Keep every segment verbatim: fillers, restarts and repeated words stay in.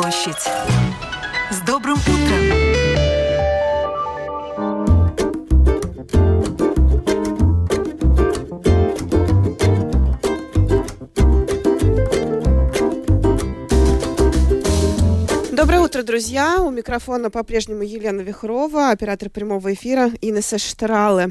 площадь. С добрым утром! Доброе утро, друзья! У микрофона по-прежнему Елена Вихрова, оператор прямого эфира Инесса Штрале.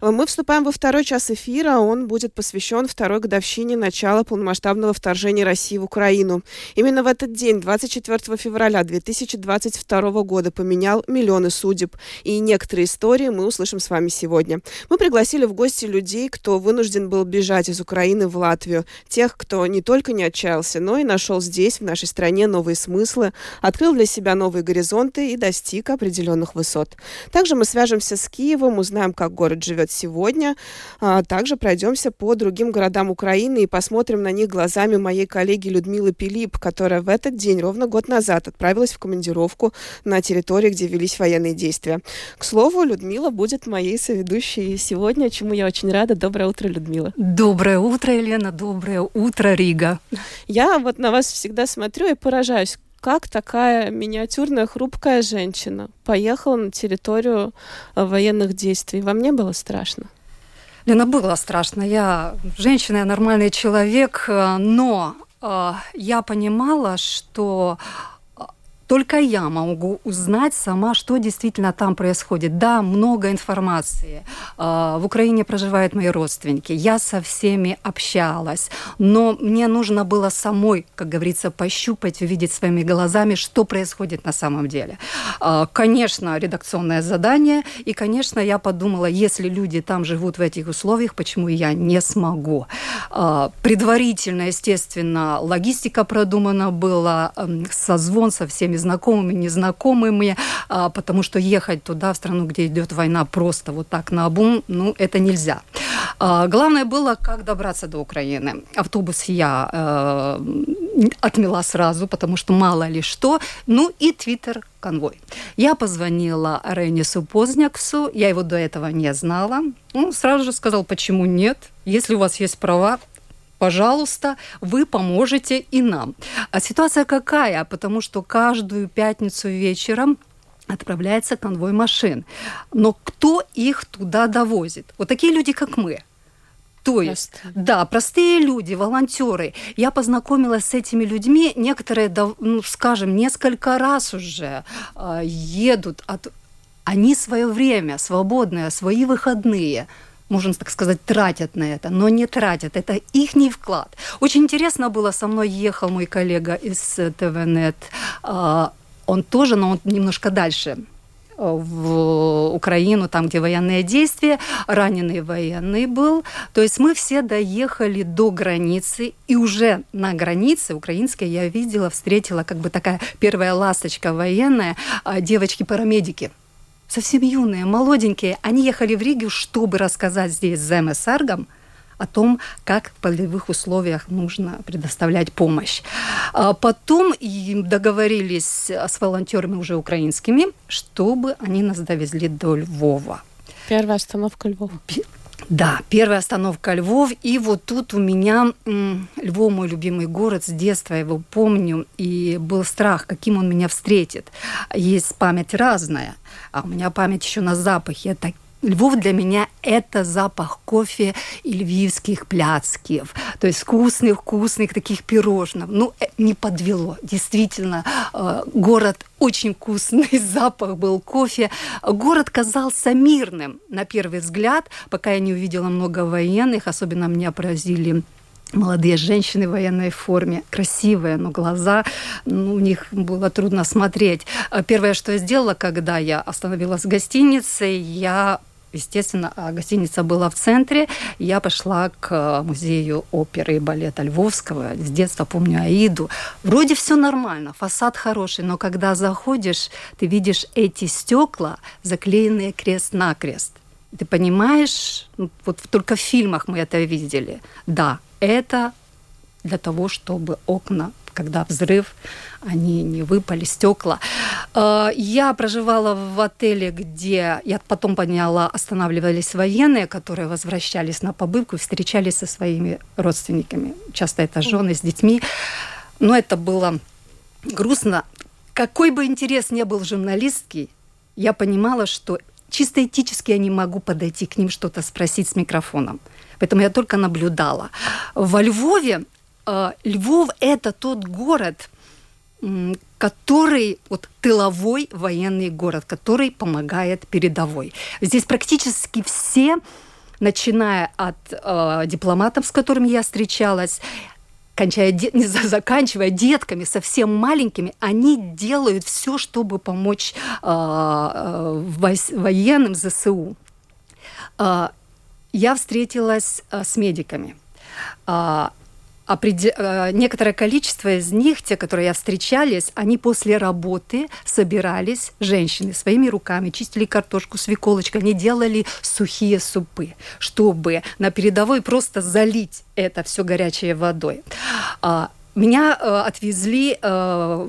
Мы вступаем во второй час эфира. Он будет посвящен второй годовщине начала полномасштабного вторжения России в Украину. Именно в этот день, двадцать четвёртого февраля две тысячи двадцать второго года, поменял миллионы судеб. И некоторые истории мы услышим с вами сегодня. Мы пригласили в гости людей, кто вынужден был бежать из Украины в Латвию. Тех, кто не только не отчаялся, но и нашел здесь, в нашей стране, новые смыслы, открыл для себя новые горизонты и достиг определенных высот. Также мы свяжемся с Киевом, узнаем, как город живет сегодня. Также пройдемся по другим городам Украины и посмотрим на них глазами моей коллеги Людмилы Пилип, которая в этот день ровно год назад отправилась в командировку на территории, где велись военные действия. К слову, Людмила будет моей соведущей сегодня, чему я очень рада. Доброе утро, Людмила. Доброе утро, Елена. Доброе утро, Рига. Я вот на вас всегда смотрю и поражаюсь, как такая миниатюрная, хрупкая женщина поехала на территорию военных действий. Вам не было страшно? Лена, было страшно. Я женщина, я нормальный человек, но э, я понимала, что только я могу узнать сама, что действительно там происходит. Да, много информации. В Украине проживают мои родственники. Я со всеми общалась. Но мне нужно было самой, как говорится, пощупать, увидеть своими глазами, что происходит на самом деле. Конечно, редакционное задание. И, конечно, я подумала, если люди там живут в этих условиях, почему я не смогу? Предварительно, естественно, логистика продумана была, созвон со всеми знакомыми, незнакомыми, потому что ехать туда, в страну, где идет война, просто вот так наобум, ну, это нельзя. Главное было, как добраться до Украины. Автобус я э, отмела сразу, потому что мало ли что. Ну и Twitter конвой. Я позвонила Ренни Супозняксу, я его до этого не знала. Он сразу же сказал, почему нет, если у вас есть права, пожалуйста, вы поможете и нам. А ситуация какая? Потому что каждую пятницу вечером отправляется конвой машин. Но кто их туда довозит? Вот такие люди, как мы. То есть, простые. Да, простые люди, волонтеры. Я познакомилась с этими людьми. Некоторые, ну, скажем, несколько раз уже э, едут. От... Они свое время свободное, свои выходные, можно так сказать, тратят на это, но не тратят. Это ихний вклад. Очень интересно было, со мной ехал мой коллега из тэ вэ нет. Он тоже, но он немножко дальше, в Украину, там, где военные действия. Раненый военный был. То есть мы все доехали до границы, и уже на границе украинской я видела, встретила, как бы такая первая ласточка военная, девочки-парамедики. Совсем юные, молоденькие, они ехали в Ригу, чтобы рассказать здесь зэме саргам о том, как в полевых условиях нужно предоставлять помощь. Потом договорились с волонтерами уже украинскими, чтобы они нас довезли до Львова. Первая остановка Львов. Да, первая остановка Львов. И вот тут у меня Львов мой любимый город, с детства его помню, и был страх, каким он меня встретит. Есть память разная, а у меня память еще на запахе. Это Львов для меня – это запах кофе и львивских пляцкев, то есть вкусных-вкусных таких пирожных. Ну, не подвело. Действительно, город очень вкусный, запах был кофе. Город казался мирным на первый взгляд, пока я не увидела много военных, особенно меня поразили молодые женщины в военной форме, красивые, но глаза, ну, у них было трудно смотреть. Первое, что я сделала, когда я остановилась в гостинице, я, естественно, гостиница была в центре, я пошла к музею оперы и балета Львовского, с детства помню Аиду. Вроде все нормально, фасад хороший, но когда заходишь, ты видишь эти стекла, заклеенные крест-накрест. Ты понимаешь, вот только в фильмах мы это видели, да. Это для того, чтобы окна, когда взрыв, они не выпали, стекла. Я проживала в отеле, где я потом поняла, останавливались военные, которые возвращались на побывку, встречались со своими родственниками. Часто это жены с детьми. Но это было грустно. Какой бы интерес ни был журналистский, я понимала, что чисто этически я не могу подойти к ним что-то спросить с микрофоном. Поэтому я только наблюдала. Во Львове, Львов – это тот город, который вот, тыловой военный город, который помогает передовой. Здесь практически все, начиная от э, дипломатов, с которыми я встречалась, кончая, не заканчивая детками, совсем маленькими, они делают все, чтобы помочь э, военным ЗСУ. Э, я встретилась с медиками. Э, Определ... Некоторое количество из них, те, которые я встречалась, они после работы собирались, женщины, своими руками, чистили картошку, свеколочкой, они делали сухие супы, чтобы на передовой просто залить это все горячей водой. Меня отвезли в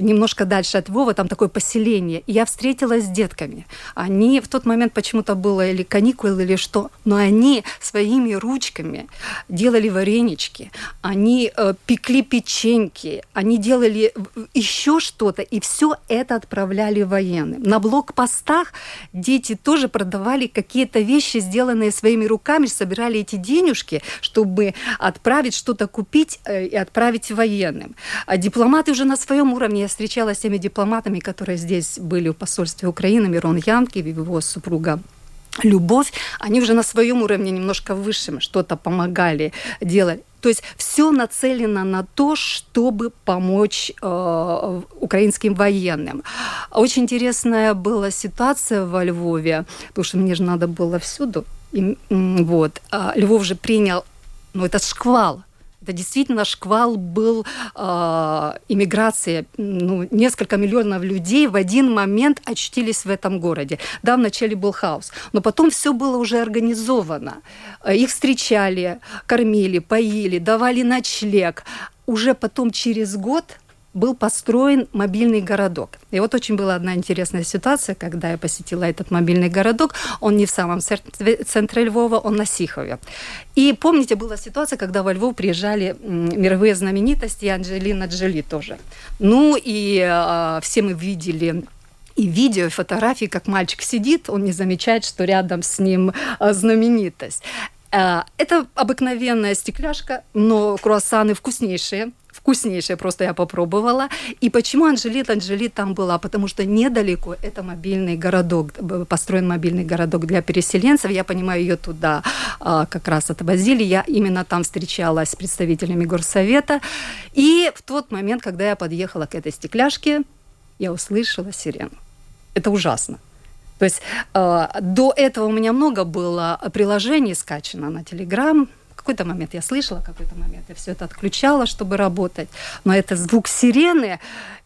немножко дальше от Вова, там такое поселение. И я встретилась с детками. Они в тот момент почему-то было или каникулы, или что, но они своими ручками делали варенички, они э, пекли печеньки, они делали еще что-то, и все это отправляли военным. На блокпостах дети тоже продавали какие-то вещи, сделанные своими руками, собирали эти денежки, чтобы отправить что-то купить э, и отправить военным. А дипломаты уже на своем уровне. Я встречалась с теми дипломатами, которые здесь были в посольстве Украины, Мирон Янкив и его супруга Любовь. Они уже на своем уровне немножко высшем что-то помогали делать. То есть все нацелено на то, чтобы помочь э, украинским военным. Очень интересная была ситуация во Львове, потому что мне же надо было всюду. И, вот. Львов же принял ну, этот шквал. Это действительно шквал был э, иммиграции. Ну, несколько миллионов людей в один момент очутились в этом городе. Да, вначале был хаос, но потом все было уже организовано. Их встречали, кормили, поили, давали ночлег. Уже потом через год был построен мобильный городок. И вот очень была одна интересная ситуация, когда я посетила этот мобильный городок. Он не в самом центре Львова, он на Сихове. И помните, была ситуация, когда во Львов приезжали мировые знаменитости, Анджелина Джоли тоже. Ну и э, все мы видели и видео, и фотографии, как мальчик сидит, он не замечает, что рядом с ним знаменитость. Э, это обыкновенная стекляшка, но круассаны вкуснейшие. Вкуснейшее просто я попробовала. И почему Анжелит, Анжелит там была? Потому что недалеко это мобильный городок, построен мобильный городок для переселенцев. Я понимаю, ее туда а, как раз отвозили. Я именно там встречалась с представителями горсовета. И в тот момент, когда я подъехала к этой стекляшке, я услышала сирену. Это ужасно. То есть а, до этого у меня много было приложений скачано на Telegram. Какой-то момент я слышала, какой-то момент я все это отключала, чтобы работать. Но это звук сирены,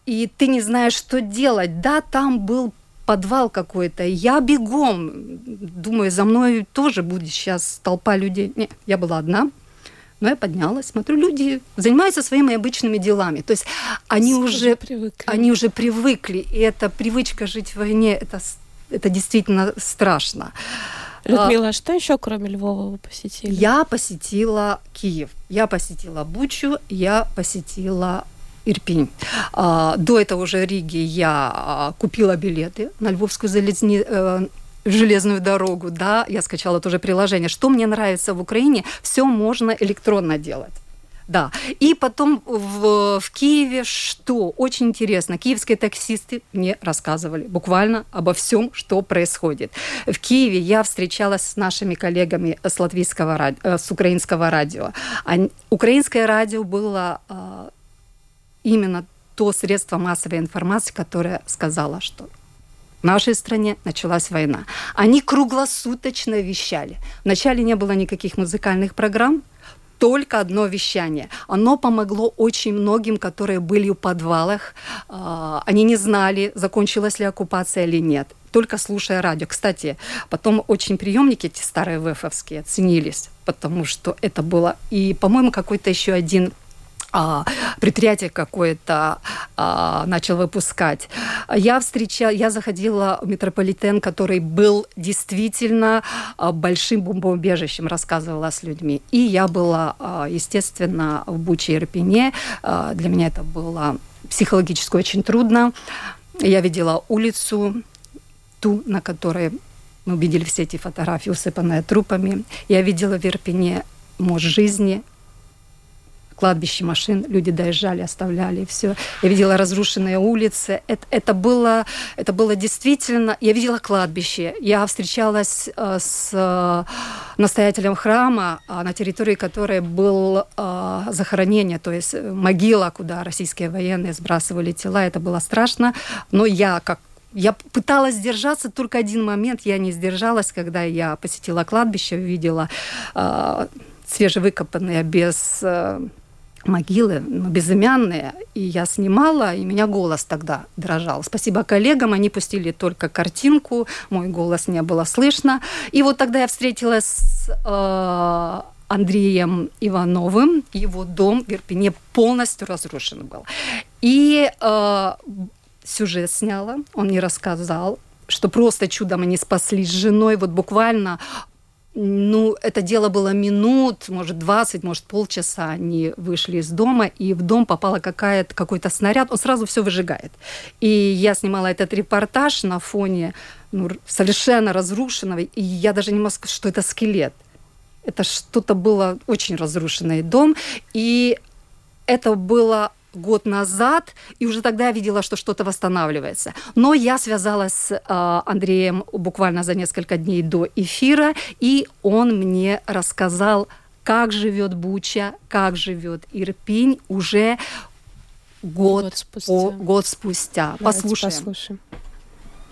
и ты не знаешь, что делать. Да, там был подвал какой-то. Я бегом, думаю, за мной тоже будет сейчас толпа людей. Нет, я была одна, но я поднялась. Смотрю, люди занимаются своими обычными делами. То есть они, уже, они уже привыкли. И эта привычка жить в войне, это, это действительно страшно. Людмила, а что еще, кроме Львова, вы посетили? Я посетила Киев, я посетила Бучу, я посетила Ирпень. А, до этого уже Риги я купила билеты на Львовскую залезни... железную дорогу. Да, я скачала тоже приложение. Что мне нравится в Украине, все можно электронно делать. Да. И потом в, в Киеве, что очень интересно, киевские таксисты мне рассказывали буквально обо всем, что происходит. В Киеве я встречалась с нашими коллегами с Латвийского радио, с Украинского радио. Они, Украинское радио было э, именно то средство массовой информации, которое сказало, что в нашей стране началась война. Они круглосуточно вещали. Вначале не было никаких музыкальных программ, только одно вещание. Оно помогло очень многим, которые были в подвалах. Они не знали, закончилась ли оккупация или нет, только слушая радио. Кстати, потом очень приемники эти старые ВФовские ценились, потому что это было... И, по-моему, какой-то еще один а, предприятие какое-то а, начал выпускать. Я встречала... Я заходила в метрополитен, который был действительно большим бомбоубежищем, рассказывала с людьми. И я была, естественно, в Буче и Ирпене. Для меня это было психологически очень трудно. Я видела улицу, ту, на которой мы видели все эти фотографии, усыпанные трупами. Я видела в Ирпене мост жизни, кладбище машин, люди доезжали, оставляли, и все. Я видела разрушенные улицы. Это, это, было, это было действительно... Я видела кладбище. Я встречалась с настоятелем храма, на территории которой было захоронение, то есть могила, куда российские военные сбрасывали тела. Это было страшно. Но я как Я пыталась сдержаться, только один момент я не сдержалась, когда я посетила кладбище, увидела э, свежевыкопанные без э, могилы, но безымянные, и я снимала, и у меня голос тогда дрожал. Спасибо коллегам, они пустили только картинку, мой голос не было слышно. И вот тогда я встретилась с э, Андреем Ивановым, его дом в Ирпене полностью разрушен был. И... Э, сюжет сняла, он мне рассказал, что просто чудом они спаслись с женой. Вот буквально, ну, это дело было минут, может, двадцать, может, полчаса они вышли из дома, и в дом попала какая-то, какой-то снаряд, он сразу все выжигает. И я снимала этот репортаж на фоне ну, совершенно разрушенного, и я даже не могу сказать, что это скелет. Это что-то было, очень разрушенный дом, и это было... год назад, и уже тогда я видела, что что-то восстанавливается. Но я связалась с Андреем буквально за несколько дней до эфира, и он мне рассказал, как живет Буча, как живет Ирпинь уже год, год спустя. О, год спустя. Послушаем. послушаем.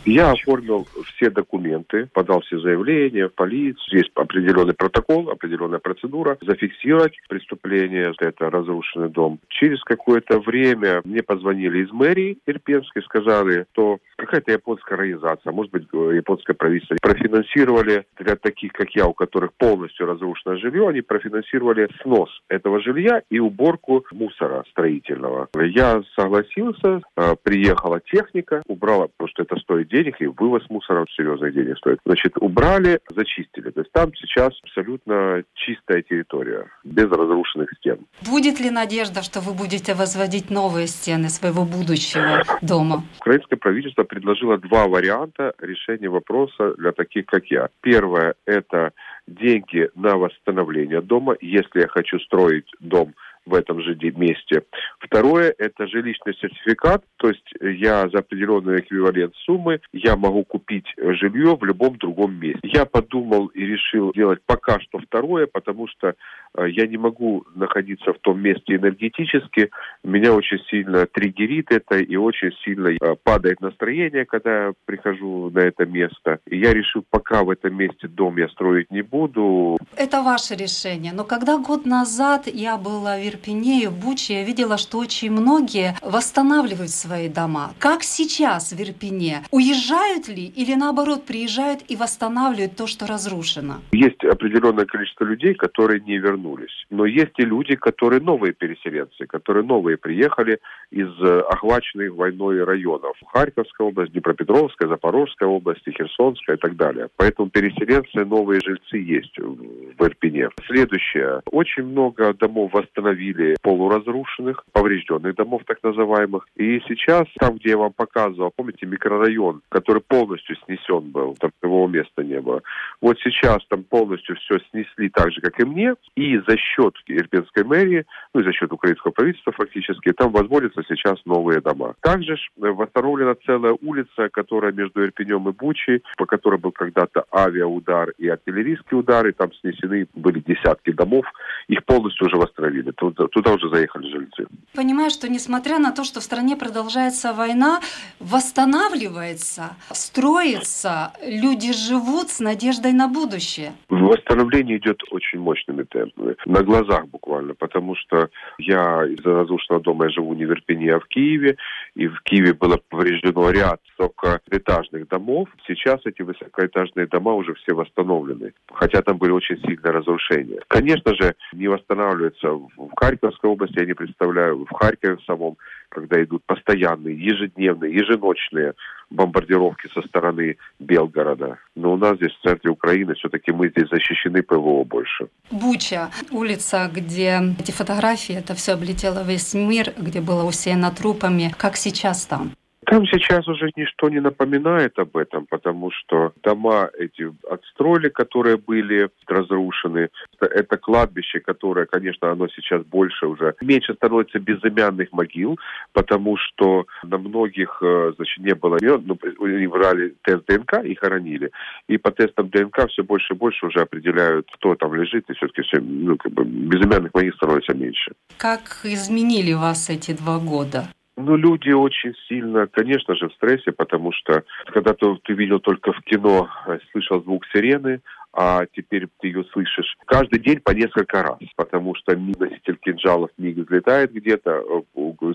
Я оформил все документы, подал все заявления в полицию. Есть определенный протокол, определенная процедура. Зафиксировать преступление, это разрушенный дом. Через какое-то время мне позвонили из мэрии Ирпенской, сказали, что какая-то японская организация, может быть, японское правительство, профинансировали для таких, как я, у которых полностью разрушено жилье, они профинансировали снос этого жилья и уборку мусора строительного. Я согласился, приехала техника, убрала, потому что это стоит денег, денег, и вывоз мусора серьезных денег стоит. Значит, убрали, зачистили. То есть там сейчас абсолютно чистая территория, без разрушенных стен. Будет ли надежда, что вы будете возводить новые стены своего будущего дома? Украинское правительство предложило два варианта решения вопроса для таких, как я. Первое – это деньги на восстановление дома. Если я хочу строить дом в этом же месте. Второе – это жилищный сертификат, то есть я за определенный эквивалент суммы я могу купить жилье в любом другом месте. Я подумал и решил делать пока что второе, потому что я не могу находиться в том месте энергетически, меня очень сильно триггерит это и очень сильно падает настроение, когда я прихожу на это место. И я решил, пока в этом месте дом я строить не буду. Это ваше решение, но когда год назад я была в Ирпене и в Буче, я видела, что очень многие восстанавливают свои дома. Как сейчас в Ирпене? Уезжают ли или наоборот приезжают и восстанавливают то, что разрушено? Есть определенное количество людей, которые не вернулись. Но есть и люди, которые новые переселенцы, которые новые приехали из охваченных войной районов. Харьковская область, Днепропетровская, Запорожская область, Херсонская и так далее. Поэтому переселенцы, новые жильцы есть в Ирпене. Следующее. Очень много домов восстановленных, полуразрушенных, поврежденных домов так называемых. И сейчас, там, где я вам показывал, помните, микрорайон, который полностью снесен был, там его места не было. Вот сейчас там полностью все снесли так же, как и мне, и за счет Ирпенской мэрии, ну и за счет украинского правительства фактически, там возводятся сейчас новые дома. Также восстановлена целая улица, которая между Ирпенем и Бучей, по которой был когда-то авиаудар и артиллерийские удары, там снесены были десятки домов, их полностью уже восстановили. Туда, туда уже заехали жильцы. Понимаю, что несмотря на то, что в стране продолжается война, восстанавливается, строится, люди живут с надеждой на будущее. Восстановление идет очень мощными темпами, на глазах буквально, потому что я из-за разрушенного дома я живу не в Ирпене, а в Киеве, и в Киеве было повреждено ряд высокоэтажных домов. Сейчас эти высокоэтажные дома уже все восстановлены, хотя там были очень сильные разрушения. Конечно же, не восстанавливается в Харьковской области я не представляю, в Харькове самом, когда идут постоянные, ежедневные, еженочные бомбардировки со стороны Белгорода. Но у нас здесь, в центре Украины, все-таки мы здесь защищены ПВО больше. Буча, улица, где эти фотографии, это все облетело весь мир, где было усеяно трупами. Как сейчас там? Там сейчас уже ничто не напоминает об этом, потому что дома эти отстроили, которые были разрушены. Это кладбище, которое, конечно, оно сейчас больше уже, меньше становится безымянных могил, потому что на многих, значит, не было имен, но они брали тест ДНК и хоронили. И по тестам ДНК все больше и больше уже определяют, кто там лежит, и все-таки все, ну, как бы безымянных могил становится меньше. Как изменили вас эти два года? Ну, люди очень сильно, конечно же, в стрессе, потому что когда ты, ты видел только в кино, слышал звук сирены, а теперь ты ее слышишь каждый день по несколько раз, потому что носитель кинжалов миг взлетает где-то,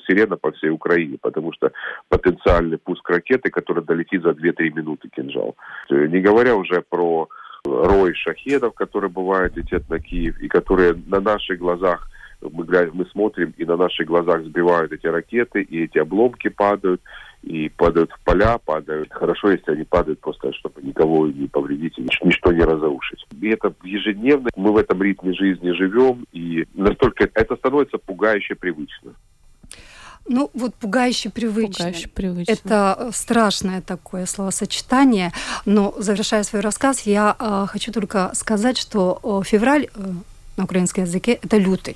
сирена по всей Украине, потому что потенциальный пуск ракеты, который долетит за две-три минуты кинжал. Не говоря уже про рой шахедов, которые бывают, летят на Киев, и которые на наших глазах Мы, мы смотрим, и на наших глазах сбивают эти ракеты, и эти обломки падают, и падают в поля, падают. Хорошо, если они падают просто, чтобы никого не повредить, и нич- ничто не разрушить. И это ежедневно. Мы в этом ритме жизни живем, и настолько это становится пугающе привычно. Ну, вот пугающе привычно. Пугающе привычно. Это страшное такое словосочетание. Но, завершая свой рассказ, я э, хочу только сказать, что февраль э, на украинском языке – это лютый.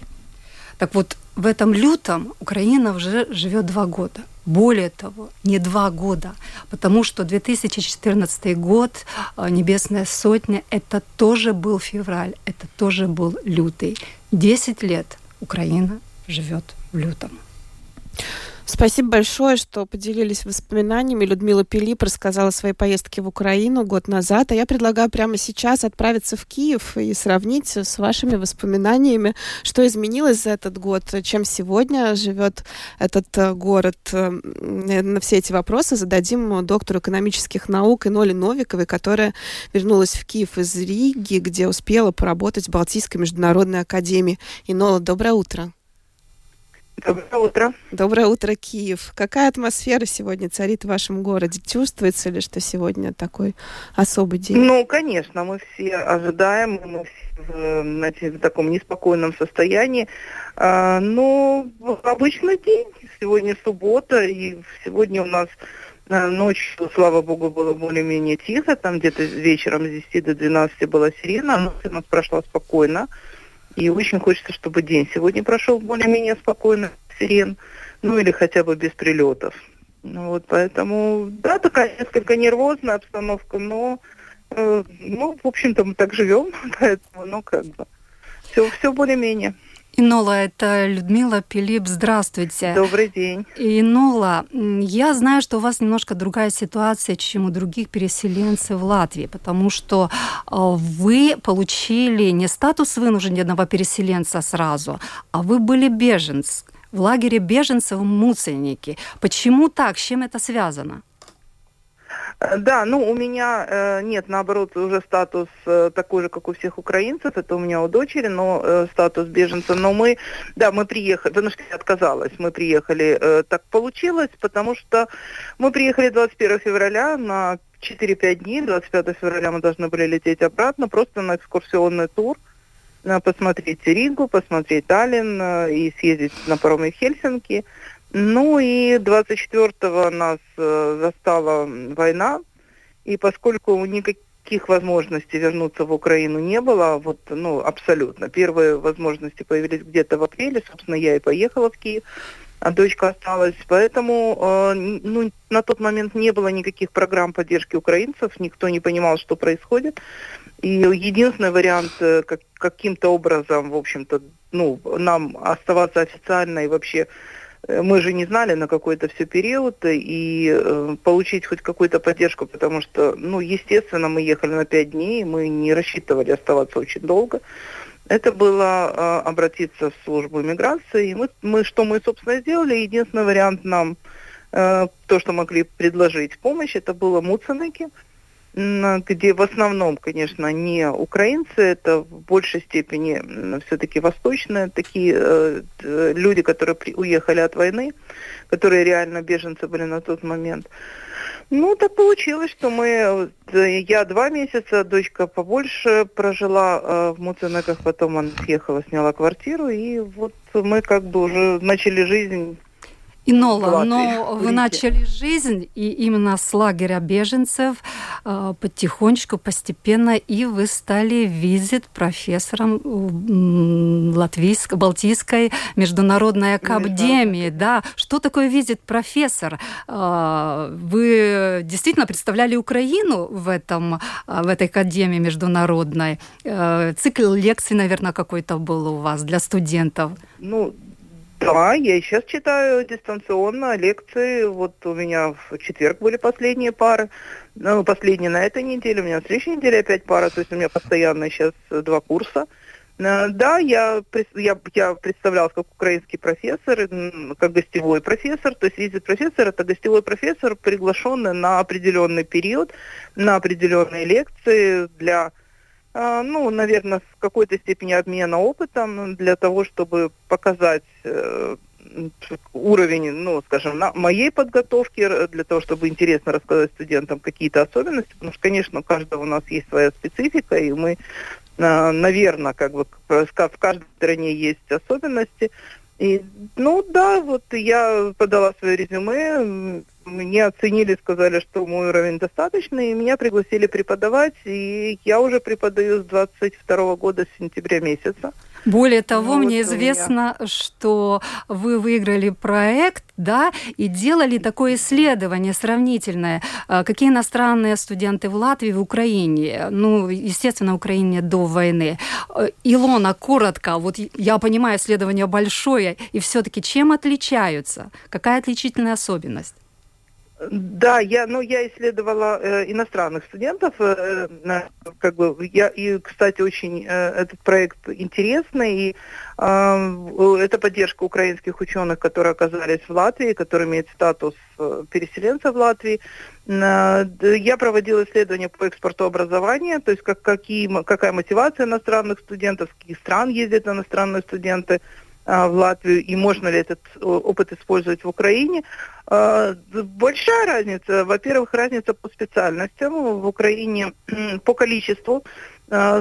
Так вот, в этом лютом Украина уже живет два года. Более того, не два года, потому что две тысячи четырнадцатый год, Небесная сотня, это тоже был февраль, это тоже был лютый. Десять лет Украина живет в лютом. Спасибо большое, что поделились воспоминаниями. Людмила Пилип рассказала о своей поездке в Украину год назад. А я предлагаю прямо сейчас отправиться в Киев и сравнить с вашими воспоминаниями, что изменилось за этот год, чем сегодня живет этот город. На все эти вопросы зададим доктору экономических наук Иноле Новиковой, которая вернулась в Киев из Риги, где успела поработать в Балтийской международной академии. Инола, доброе утро. Доброе утро. Доброе утро, Киев. Какая атмосфера сегодня царит в вашем городе? Чувствуется ли, что сегодня такой особый день? Ну, конечно, мы все ожидаем, мы все в, значит, в таком неспокойном состоянии. А, но обычный день. Сегодня суббота, и сегодня у нас ночью, слава богу, было более-менее тихо. Там где-то вечером с десяти до двенадцати была сирена, но у нас прошла спокойно. И очень хочется, чтобы день сегодня прошел более-менее спокойно, сирен, ну или хотя бы без прилетов. Ну, вот, поэтому, да, такая несколько нервозная обстановка, но, э, ну, в общем-то, мы так живем, поэтому, ну, как бы, все, все более-менее. Инола, это Людмила Пилип. Здравствуйте. Добрый день. Инола, я знаю, что у вас немножко другая ситуация, чем у других переселенцев в Латвии, потому что вы получили не статус вынужденного переселенца сразу, а вы были беженцем в лагере беженцев в Муцениеки. Почему так? С чем это связано? Да, ну у меня нет, наоборот, уже статус такой же, как у всех украинцев, это у меня у дочери, но статус беженца, но мы, да, мы приехали, потому что я отказалась, мы приехали, так получилось, потому что мы приехали двадцать первого февраля на четыре-пять дней, двадцать пятого февраля мы должны были лететь обратно, просто на экскурсионный тур, посмотреть Ригу, посмотреть Таллин и съездить на пароме в Хельсинки. Ну и двадцать четвёртого нас э, застала война, и поскольку никаких возможностей вернуться в Украину не было, вот, ну, абсолютно, первые возможности появились где-то в апреле, собственно, я и поехала в Киев, а дочка осталась, поэтому э, ну, на тот момент не было никаких программ поддержки украинцев, никто не понимал, что происходит, и единственный вариант, э, как, каким-то образом, в общем-то, ну, нам оставаться официально и вообще... Мы же не знали на какой-то все период и э, получить хоть какую-то поддержку, потому что, ну, естественно, мы ехали на пять дней, мы не рассчитывали оставаться очень долго. Это было э, обратиться в службу иммиграции. И мы, мы, что мы, собственно, сделали, единственный вариант нам, э, то, что могли предложить помощь, это было Муцениеки. где в основном, конечно, не украинцы, это в большей степени все-таки восточные, такие э, люди, которые при, уехали от войны, которые реально беженцы были на тот момент. Ну, так получилось, что мы, я два месяца, дочка побольше прожила э, в Муцениеках, потом она съехала, сняла квартиру, и вот мы как бы уже начали жизнь. Инола, но вы начали жизнь и именно с лагеря беженцев потихонечку, постепенно, и вы стали визит профессором Латвийской, Балтийской международной академии. Да. Что такое визит профессор? Вы действительно представляли Украину в, этом, в этой академии международной? Цикл лекций, наверное, какой-то был у вас для студентов. Ну, да, я и сейчас читаю дистанционно лекции. Вот у меня в четверг были последние пары. Ну, последние на этой неделе. У меня в следующей неделе опять пара. То есть у меня постоянно сейчас два курса. Да, я, я, я представлялась как украинский профессор, как гостевой профессор. То есть визит-профессор – это гостевой профессор, приглашенный на определенный период, на определенные лекции для... Ну, наверное, в какой-то степени обмена опытом для того, чтобы показать уровень, ну, скажем, моей подготовки, для того, чтобы интересно рассказать студентам какие-то особенности, потому что, конечно, у каждого у нас есть своя специфика, и мы, наверное, как бы в каждой стране есть особенности. И, ну, да, вот я подала свое резюме, мне оценили, сказали, что мой уровень достаточный, и меня пригласили преподавать, и я уже преподаю с двадцать второго года, с сентября месяца. Более того, ну, мне вот известно, меня... что вы выиграли проект, да, и делали такое исследование сравнительное, какие иностранные студенты в Латвии, в Украине, ну, естественно, в Украине до войны. Илона, коротко, вот я понимаю, исследование большое, и все-таки чем отличаются? Какая отличительная особенность? Да, я, ну, я исследовала э, иностранных студентов, э, как бы, я, и, кстати, очень э, этот проект интересный, и э, это поддержка украинских ученых, которые оказались в Латвии, которые имеют статус переселенцев в Латвии. Э, я проводила исследования по экспорту образования, то есть как, какие, какая мотивация иностранных студентов, с каких стран ездят иностранные студенты в Латвию, и можно ли этот опыт использовать в Украине. Большая разница. Во-первых, разница по специальностям. В Украине по количеству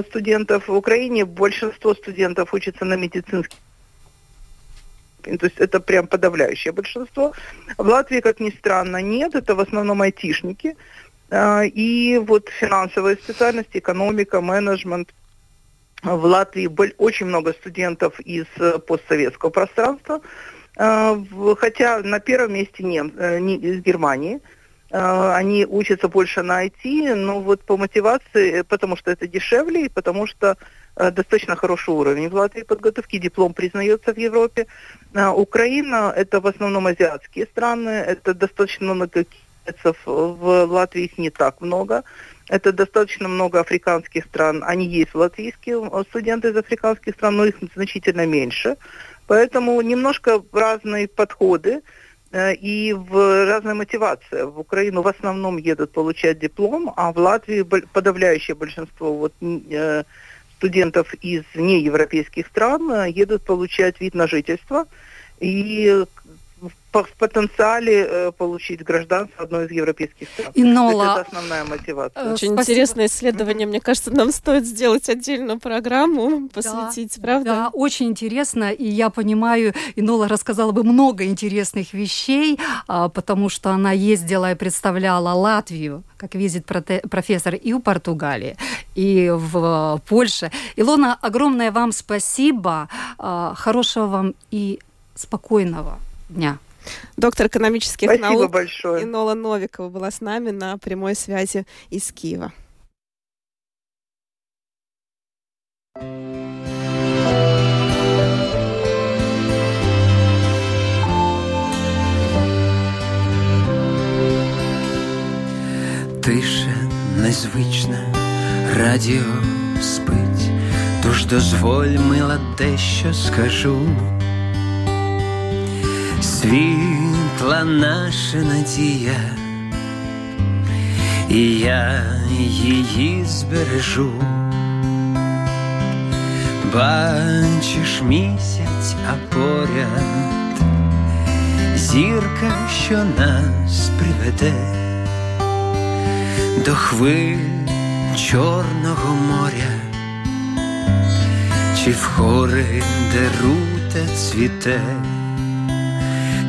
студентов. В Украине большинство студентов учатся на медицинских. То есть это прям подавляющее большинство. В Латвии, как ни странно, нет. Это в основном айтишники. И вот финансовые специальности, экономика, менеджмент. В Латвии очень много студентов из постсоветского пространства, хотя на первом месте нем, не, из Германии. Они учатся больше на ай ти, но вот по мотивации, потому что это дешевле, и потому что достаточно хороший уровень в Латвии подготовки, диплом признается в Европе. Украина – это в основном азиатские страны, это достаточно много китайцев, в Латвии их не так много. Это достаточно много африканских стран. Они есть латвийские студенты из африканских стран, но их значительно меньше. Поэтому немножко разные подходы и разная мотивация. В Украину в основном едут получать диплом, а в Латвии подавляющее большинство вот студентов из неевропейских стран едут получать вид на жительство и в потенциале получить гражданство одной из европейских стран. Инола. Это основная мотивация. Очень Спасибо. Интересное исследование. Мне кажется, нам стоит сделать отдельную программу, посвятить, да, правда? Да, очень интересно. И я понимаю, Инола рассказала бы много интересных вещей, потому что она ездила и представляла Латвию как визит-профессор и в Португалии, и в Польше. Илона, огромное вам спасибо. Хорошего вам и спокойного дня. Доктор экономических Спасибо наук большое. Инола Новикова была с нами на прямой связи из Киева. Тише незвична, радіо спить, тож дозволь, мила, дещо скажу. Світла наша надія, і я її збережу. Бачиш місяць, а поряд зірка, що нас приведе до хвиль Чорного моря, чи в гори, де рута цвіте.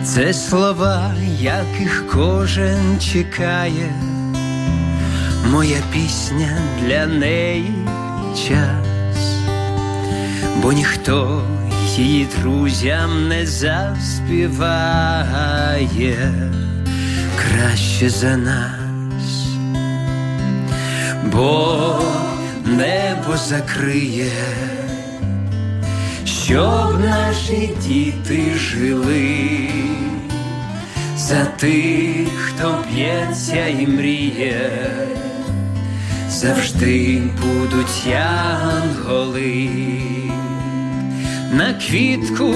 Це слова, яких кожен чекає, моя пісня для неї час, бо ніхто її друзям не заспіває краще за нас, бо небо закриє, щоб наші діти жили за тих, хто б'ється і мріє. Завжди будуть янголи. На квітку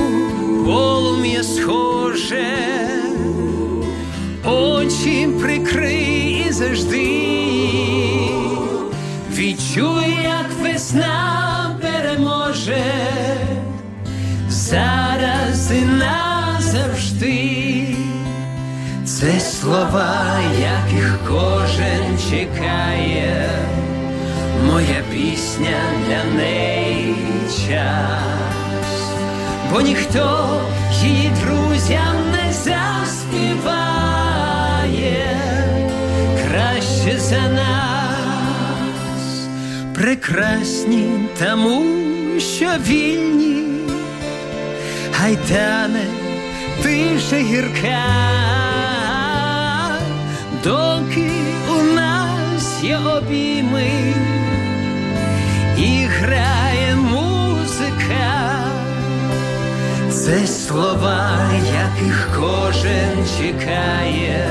полум'я схоже, очі прикрий і завжди відчуй, як весна переможе. Зараз і назавжди. Це слова, яких кожен чекає, моя пісня для неї час, бо ніхто її друзям не заспіває краще за нас. Прекрасні тому, що вільні, гайдане, тиша гірка, доки у нас є обійми і грає музика. Це слова, яких кожен чекає,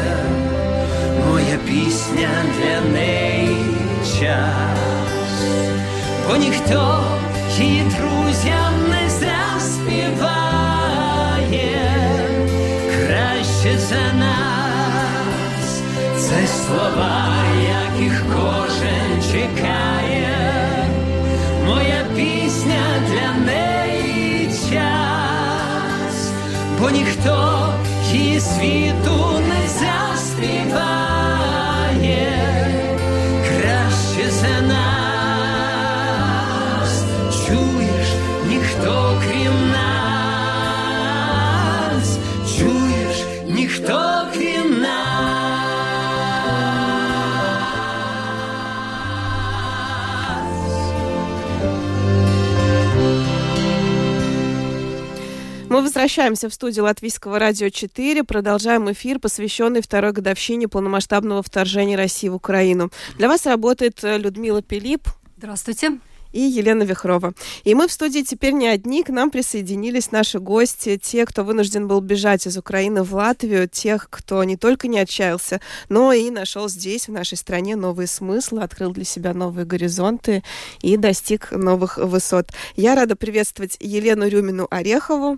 моя пісня для неї час, бо ніхто її друзям не заспіває краще за нас. Це слова, яких кожен чекає, моя пісня для неї час, бо ніхто її світу не заспіває краще за нас. Ніхто крім нас, чуєш, ніхто крім нас. Мы возвращаемся в студию Латвийского радио четыре, продолжаем эфир, посвященный второй годовщине полномасштабного вторжения России в Украину. Для вас работает Людмила Пилип. Здравствуйте. И Елена Вихрова. И мы в студии теперь не одни, к нам присоединились наши гости, те, кто вынужден был бежать из Украины в Латвию, тех, кто не только не отчаялся, но и нашел здесь, в нашей стране, новые смыслы, открыл для себя новые горизонты и достиг новых высот. Я рада приветствовать Елену Рюмину-Орехову.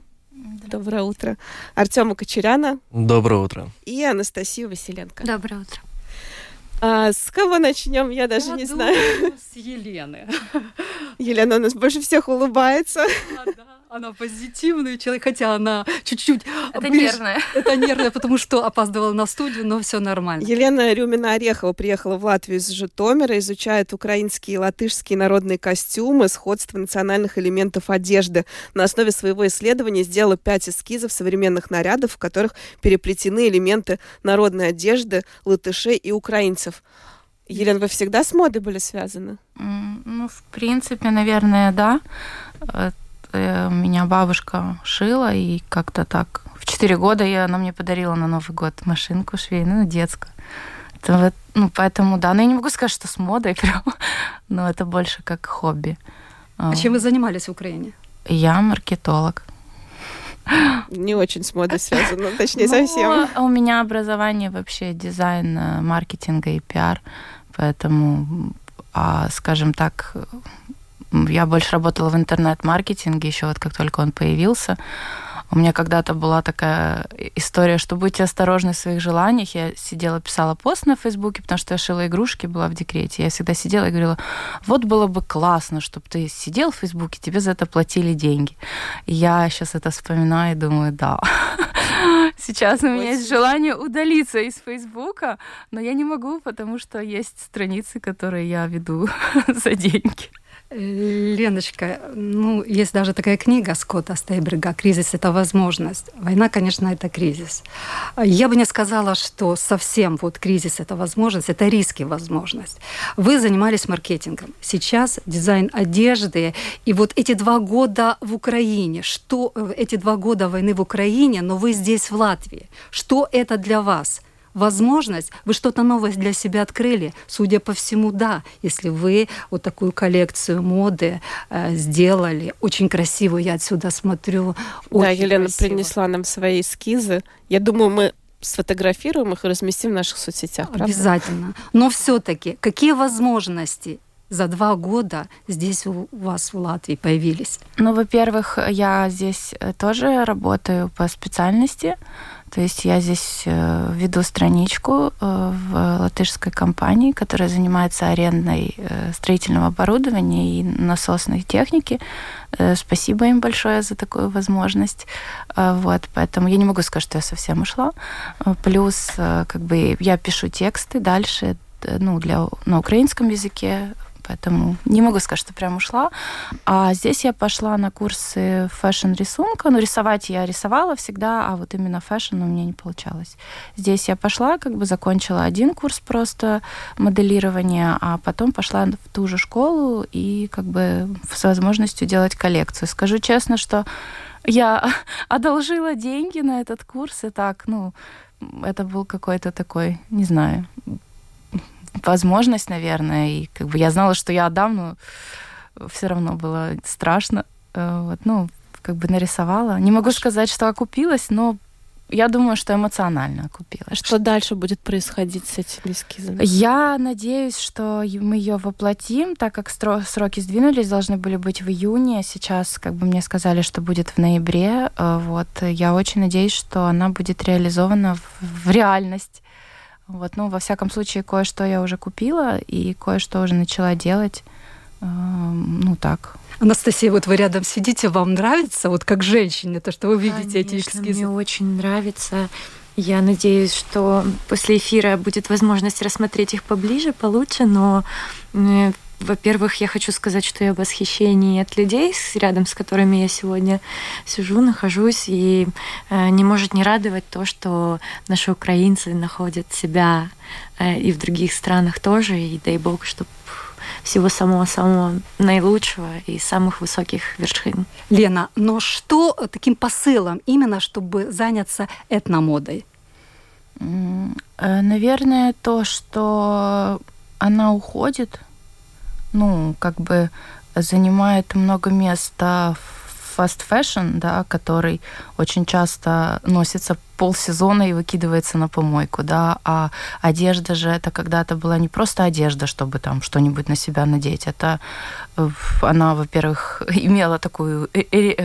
Доброе утро. Артёма Кочаряна. Доброе утро. И Анастасию Василенко. Доброе утро. А с кого начнем, я даже я не думаю, знаю. С Елены. Елена у нас больше всех улыбается. А, да. Она позитивный человек, хотя она чуть-чуть... Это ближе... нервная. Это нервная, потому что опаздывала на студию, но все нормально. Елена Рюмина-Орехова приехала в Латвию из Житомира, изучает украинские и латышские народные костюмы, сходство национальных элементов одежды. На основе своего исследования сделала пять эскизов современных нарядов, в которых переплетены элементы народной одежды латышей и украинцев. Елена, вы всегда с модой были связаны? Ну, в принципе, наверное, да. У меня бабушка шила, и как-то так. В четыре года я, она мне подарила на Новый год машинку швейную, детскую. Это, ну, поэтому, да, но я не могу сказать, что с модой прям, но это больше как хобби. А чем вы занимались в Украине? Я маркетолог. Не очень с модой связано, точнее, совсем. У меня образование вообще дизайн, маркетинга и пиар, поэтому, скажем так... Я больше работала в интернет-маркетинге еще вот как только он появился. У меня когда-то была такая история, что будьте осторожны в своих желаниях. Я сидела, писала пост на Фейсбуке, потому что я шила игрушки, была в декрете. Я всегда сидела и говорила, вот было бы классно, чтобы ты сидел в Фейсбуке, тебе за это платили деньги. И я сейчас это вспоминаю и думаю, да. Сейчас у меня есть желание удалиться из Фейсбука, но я не могу, потому что есть страницы, которые я веду за деньги. Леночка, ну, есть даже такая книга Скотта Стейберга «Кризис – это возможность». Война, конечно, это кризис. Я бы не сказала, что совсем вот кризис – это возможность, это риски возможность. Вы занимались маркетингом. Сейчас дизайн одежды. И вот эти два года в Украине, что эти два года войны в Украине, но вы здесь, в Латвии. Что это для вас? Возможность? Вы что-то новое для себя открыли? Судя по всему, да. Если вы вот такую коллекцию моды э, сделали, очень красивую, я отсюда смотрю. Да, Елена красиво принесла нам свои эскизы. Я думаю, мы сфотографируем их и разместим в наших соцсетях. Правда? Обязательно. Но все-таки, какие возможности за два года здесь у вас в Латвии появились? Ну, во-первых, я здесь тоже работаю по специальности. То есть я здесь веду страничку в латышской компании, которая занимается арендой строительного оборудования и насосной техники. Спасибо им большое за такую возможность. Вот, поэтому я не могу сказать, что я совсем ушла. Плюс, как бы, я пишу тексты дальше, ну, для, на украинском языке. Поэтому не могу сказать, что прям ушла. А здесь я пошла на курсы фэшн-рисунка. Ну, рисовать я рисовала всегда, а вот именно фэшн у меня не получалось. Здесь я пошла, как бы закончила один курс просто моделирования, а потом пошла в ту же школу и как бы с возможностью делать коллекцию. Скажу честно, что я одолжила деньги на этот курс, и так, ну, это был какой-то такой, не знаю, возможность, наверное, и как бы я знала, что я отдам, но все равно было страшно. Вот, ну, как бы нарисовала. Не могу сказать, что окупилась, но я думаю, что эмоционально окупилась. Что, что дальше будет происходить с этими эскизами? Я надеюсь, что мы ее воплотим, так как сроки сдвинулись, должны были быть в июне. Сейчас, как бы мне сказали, что будет в ноябре. Вот, я очень надеюсь, что она будет реализована в, в реальность. Вот, ну, во всяком случае, кое-что я уже купила и кое-что уже начала делать. Ну, так. Анастасия, вот вы рядом сидите, вам нравится, вот как женщине, то, что вы видите эти эскизы? Мне очень нравится. Я надеюсь, что после эфира будет возможность рассмотреть их поближе, получше, но, во-первых, я хочу сказать, что я в восхищении от людей, рядом с которыми я сегодня сижу, нахожусь, и не может не радовать то, что наши украинцы находят себя и в других странах тоже, и дай бог, чтобы всего самого-самого наилучшего и самых высоких вершин. Лена, но что таким посылом именно, чтобы заняться этномодой? Наверное, то, что она уходит, ну, как бы занимает много места фаст-фэшн, да, который очень часто носится полсезона и выкидывается на помойку, да, а одежда же это когда-то была не просто одежда, чтобы там что-нибудь на себя надеть, это она, во-первых, имела такую,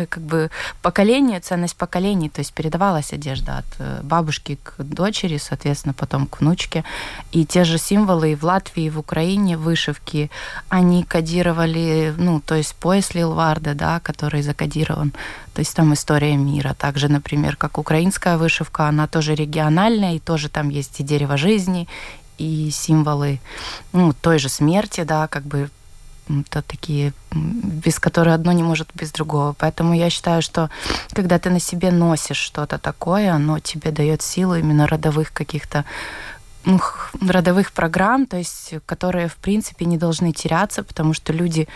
как бы, поколение, ценность поколений, то есть передавалась одежда от бабушки к дочери, соответственно, потом к внучке, и те же символы и в Латвии, и в Украине, вышивки, они кодировали, ну, то есть пояс Лилварда, да, который закодирован, то есть там история мира, также, например, как украинская вышивка, она тоже региональная, и тоже там есть и дерево жизни, и символы, ну, той же смерти, да, как бы, то такие, без которых одно не может без другого. Поэтому я считаю, что когда ты на себе носишь что-то такое, оно тебе дает силу именно родовых каких-то, ну, родовых программ, то есть которые, в принципе, не должны теряться, потому что люди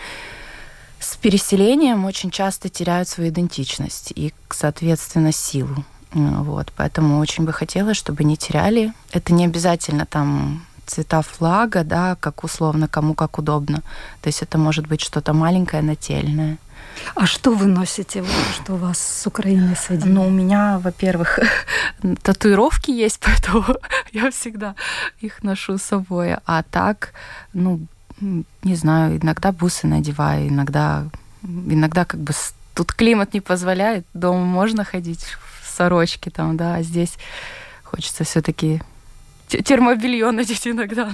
с переселением очень часто теряют свою идентичность и, соответственно, силу. Вот, поэтому очень бы хотелось, чтобы не теряли. Это не обязательно там цвета флага, да, как условно, кому как удобно. То есть это может быть что-то маленькое, нательное. А что вы носите? Что у вас с Украины соединяет? Ну, у меня, во-первых, татуировки есть, поэтому я всегда их ношу с собой. А так, ну, не знаю, иногда бусы надеваю, иногда, иногда как бы тут климат не позволяет, дома можно ходить в сорочке там, да, а здесь хочется все-таки термобелье надеть иногда.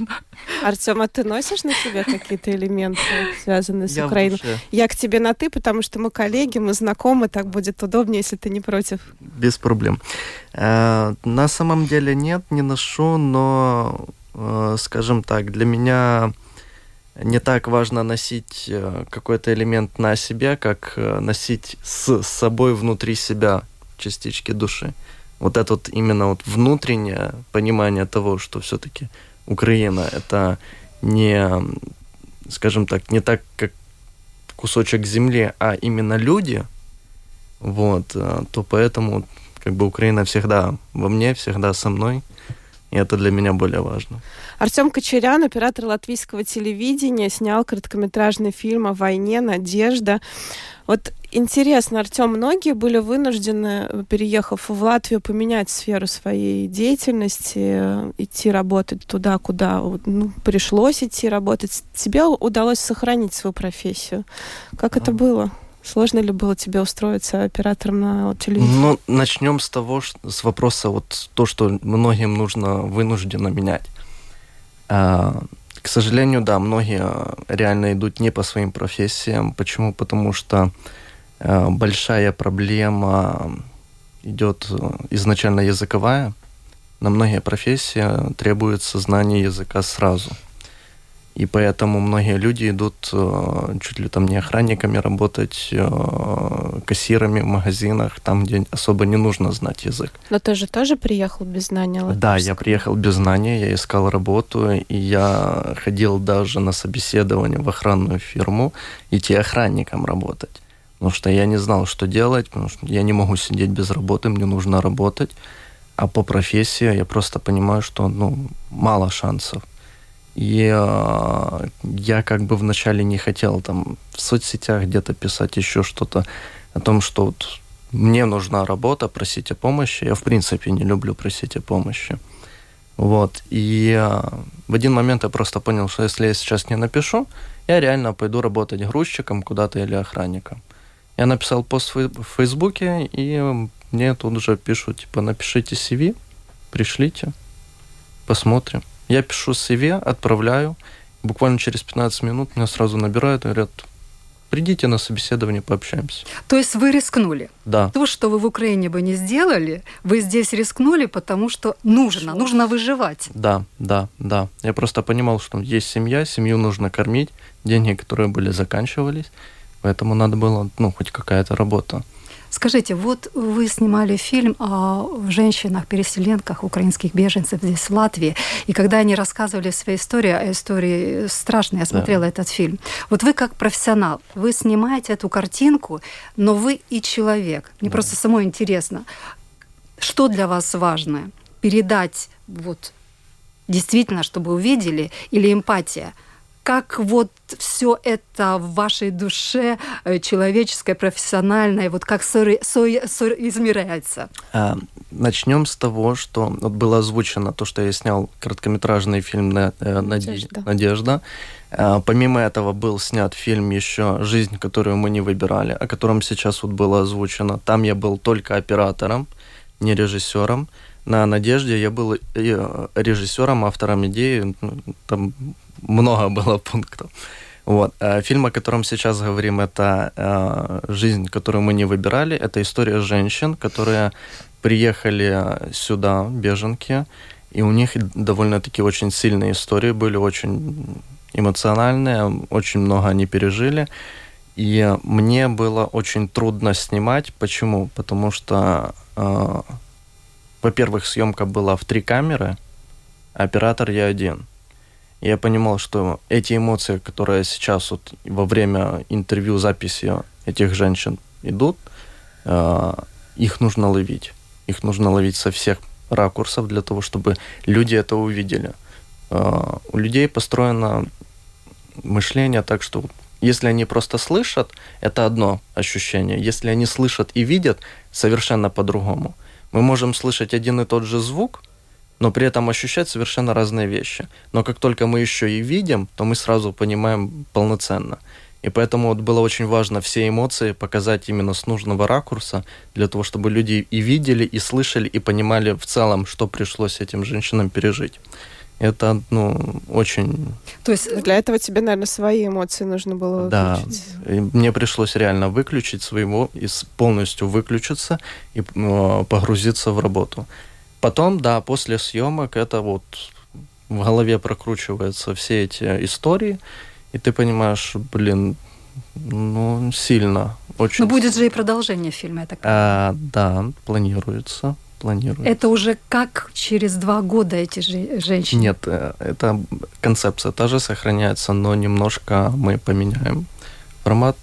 Артём, а ты носишь на себе какие-то элементы, связанные с я Украиной? Вообще... Я к тебе на «ты», потому что мы коллеги, мы знакомы, так будет удобнее, если ты не против. Без проблем. Э, на самом деле нет, не ношу, но, э, скажем так, для меня не так важно носить какой-то элемент на себе, как носить с собой внутри себя частички души. Вот это вот именно вот внутреннее понимание того, что все-таки Украина – это не, скажем так, не так, как кусочек земли, а именно люди, вот, то поэтому как бы Украина всегда во мне, всегда со мной. И это для меня более важно. Артём Кочарян, оператор латвийского телевидения, снял короткометражный фильм о войне «Надежда». Вот интересно, Артём, многие были вынуждены, переехав в Латвию, поменять сферу своей деятельности, идти работать туда, куда ну, пришлось идти работать. Тебе удалось сохранить свою профессию. Как а. это было? Сложно ли было тебе устроиться оператором на телевидении? Ну, начнем с того, что, с вопроса, вот то, что многим нужно вынужденно менять. А, к сожалению, да, многие реально идут не по своим профессиям. Почему? Потому что а, большая проблема идет изначально языковая. На многие профессии требуется знание языка сразу. И поэтому многие люди идут чуть ли там не охранниками работать, кассирами в магазинах, там, где особо не нужно знать язык. Но ты же тоже приехал без знания латышского? Да, я приехал без знания, я искал работу, и я ходил даже на собеседование в охранную фирму идти охранником работать. Потому что я не знал, что делать, потому что я не могу сидеть без работы, мне нужно работать. А по профессии я просто понимаю, что ну, мало шансов. И э, я как бы вначале не хотел там в соцсетях где-то писать еще что-то о том, что вот мне нужна работа, просить о помощи. Я, в принципе, не люблю просить о помощи. Вот. И э, в один момент я просто понял, что если я сейчас не напишу, я реально пойду работать грузчиком куда-то или охранником. Я написал пост в Фейсбуке, и мне тут же пишут, типа, напишите си ви, пришлите, посмотрим. Я пишу си ви, отправляю, буквально через пятнадцать минут меня сразу набирают и говорят, придите на собеседование, пообщаемся. То есть вы рискнули? Да. То, что вы в Украине бы не сделали, вы здесь рискнули, потому что нужно, что? нужно выживать. Да, да, да. Я просто понимал, что есть семья, семью нужно кормить, деньги, которые были, заканчивались, поэтому надо было, ну, хоть какая-то работа. Скажите, вот вы снимали фильм о женщинах-переселенках, украинских беженцев здесь, в Латвии, и когда они рассказывали свои истории, а истории страшные, я смотрела да. этот фильм. Вот вы как профессионал, вы снимаете эту картинку, но вы и человек. Мне да. просто самой интересно, что для вас важно? Передать вот действительно, чтобы увидели, или эмпатия? Как вот все это в вашей душе человеческое, профессиональное, вот как соизмеряется? Начнем с того, что вот было озвучено то, что я снял короткометражный фильм «Надежда». «Надежда». Помимо этого был снят фильм еще «Жизнь, которую мы не выбирали», о котором сейчас вот было озвучено. Там я был только оператором, не режиссером. На «Надежде» я был режиссером, автором идеи, там много было пунктов. Вот. Фильм, о котором сейчас говорим, это «Жизнь, которую мы не выбирали». Это история женщин, которые приехали сюда, беженки, и у них довольно-таки очень сильные истории были, очень эмоциональные, очень много они пережили. И мне было очень трудно снимать. Почему? Потому что... Во-первых, съемка была в три камеры, а оператор я один. Я понимал, что эти эмоции, которые сейчас вот во время интервью, записи этих женщин идут, э, их нужно ловить. Их нужно ловить со всех ракурсов для того, чтобы люди это увидели. Э, у людей построено мышление так, что если они просто слышат, это одно ощущение. Если они слышат и видят, совершенно по-другому. Мы можем слышать один и тот же звук, но при этом ощущать совершенно разные вещи. Но как только мы еще и видим, то мы сразу понимаем полноценно. И поэтому вот было очень важно все эмоции показать именно с нужного ракурса, для того, чтобы люди и видели, и слышали, и понимали в целом, что пришлось этим женщинам пережить. Это, ну, очень... То есть для этого тебе, наверное, свои эмоции нужно было выключить? Да, и мне пришлось реально выключить своего, и полностью выключиться и погрузиться в работу. Потом, да, после съемок это вот в голове прокручиваются все эти истории, и ты понимаешь, блин, ну, сильно, очень... Ну, будет же и продолжение фильма, я так понимаю. Да, планируется. Планируется. Это уже как через два года эти же женщины? Нет, это концепция та же сохраняется, но немножко мы поменяем формат.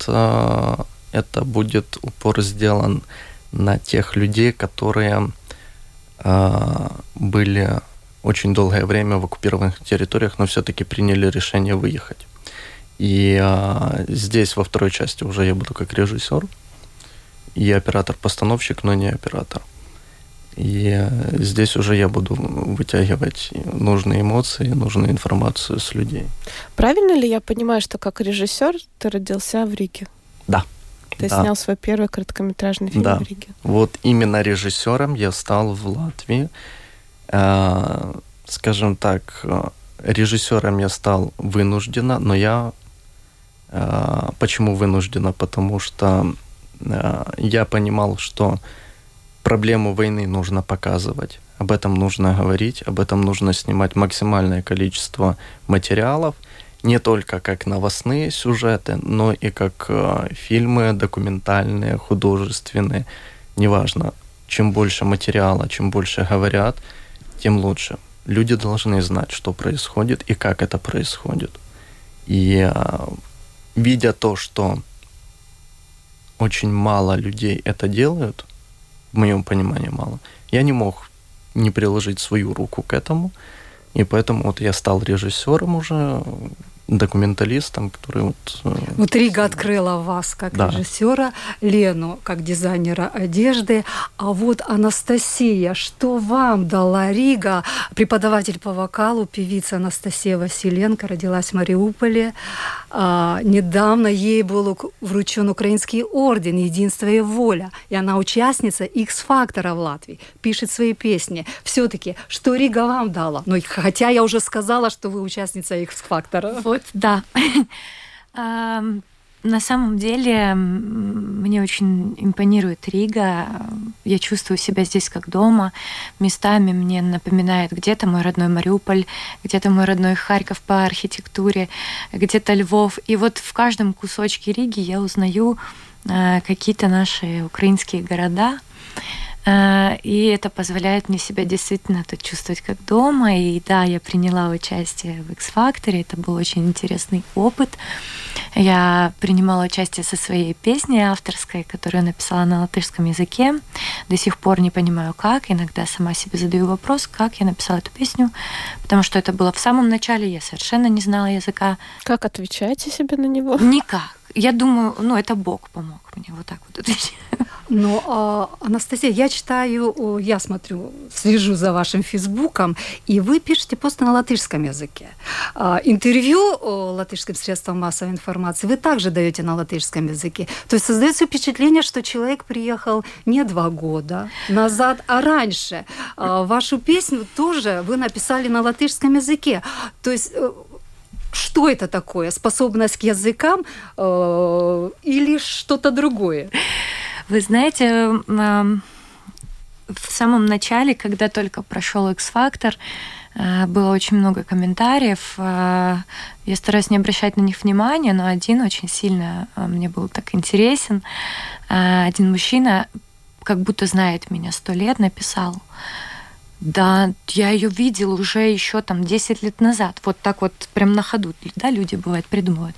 Это будет упор сделан на тех людей, которые были очень долгое время в оккупированных территориях, но все-таки приняли решение выехать. И здесь во второй части уже я буду как режиссер и оператор-постановщик, но не оператор. И здесь уже я буду вытягивать нужные эмоции, нужную информацию с людей. Правильно ли я понимаю, что как режиссер ты родился в Риге? Да. Ты да. снял свой первый короткометражный фильм да. в Риге? Вот именно режиссером я стал в Латвии. Скажем так, режиссером я стал вынужденно, но я... Почему вынужденно? Потому что я понимал, что проблему войны нужно показывать, об этом нужно говорить, об этом нужно снимать максимальное количество материалов, не только как новостные сюжеты, но и как э, фильмы документальные, художественные, неважно. Чем больше материала, чем больше говорят, тем лучше. Люди должны знать, что происходит и как это происходит. И э, видя то, что очень мало людей это делают, в моем понимании мало. Я не мог не приложить свою руку к этому, и поэтому вот я стал режиссером уже, документалистом, который вот... Вот Рига открыла вас как да. режиссера, Лену как дизайнера одежды, а вот Анастасия, что вам дала Рига? Преподаватель по вокалу, певица Анастасия Василенко, родилась в Мариуполе. А, недавно ей был вручен украинский орден «Единство и воля», и она участница X-Factor в Латвии, пишет свои песни. Все-таки, что Рига вам дала? Ну, хотя я уже сказала, что вы участница X-Factor. Вот, да. На самом деле, мне очень импонирует Рига. Я чувствую себя здесь как дома. Местами мне напоминает где-то мой родной Мариуполь, где-то мой родной Харьков по архитектуре, где-то Львов. И вот в каждом кусочке Риги я узнаю какие-то наши украинские города. И это позволяет мне себя действительно тут чувствовать как дома. И да, я приняла участие в X-Factor, это был очень интересный опыт. Я принимала участие со своей песней авторской, которую я написала на латышском языке. До сих пор не понимаю, как. Иногда сама себе задаю вопрос, как я написала эту песню, потому что это было в самом начале, я совершенно не знала языка. Как отвечаете себе на него? Никак. Я думаю, ну, это Бог помог мне, вот так вот отвечать. Ну, а, Анастасия, я читаю, я смотрю, слежу за вашим фейсбуком, и вы пишете посты на латышском языке. А, интервью латышским средствам массовой информации вы также даете на латышском языке. То есть создается впечатление, что человек приехал не два года назад, а раньше. А, вашу песню тоже вы написали на латышском языке. То есть... Что это такое? Способность к языкам э, или что-то другое? Вы знаете, э, в самом начале, когда только прошел X-Factor, э, было очень много комментариев. Э, я стараюсь не обращать на них внимания, но один очень сильно э, мне был так интересен. Э, один мужчина, как будто знает меня сто лет, написал: да, я ее видел уже еще там десять лет назад. Вот так вот прям на ходу, да, люди бывает придумывают.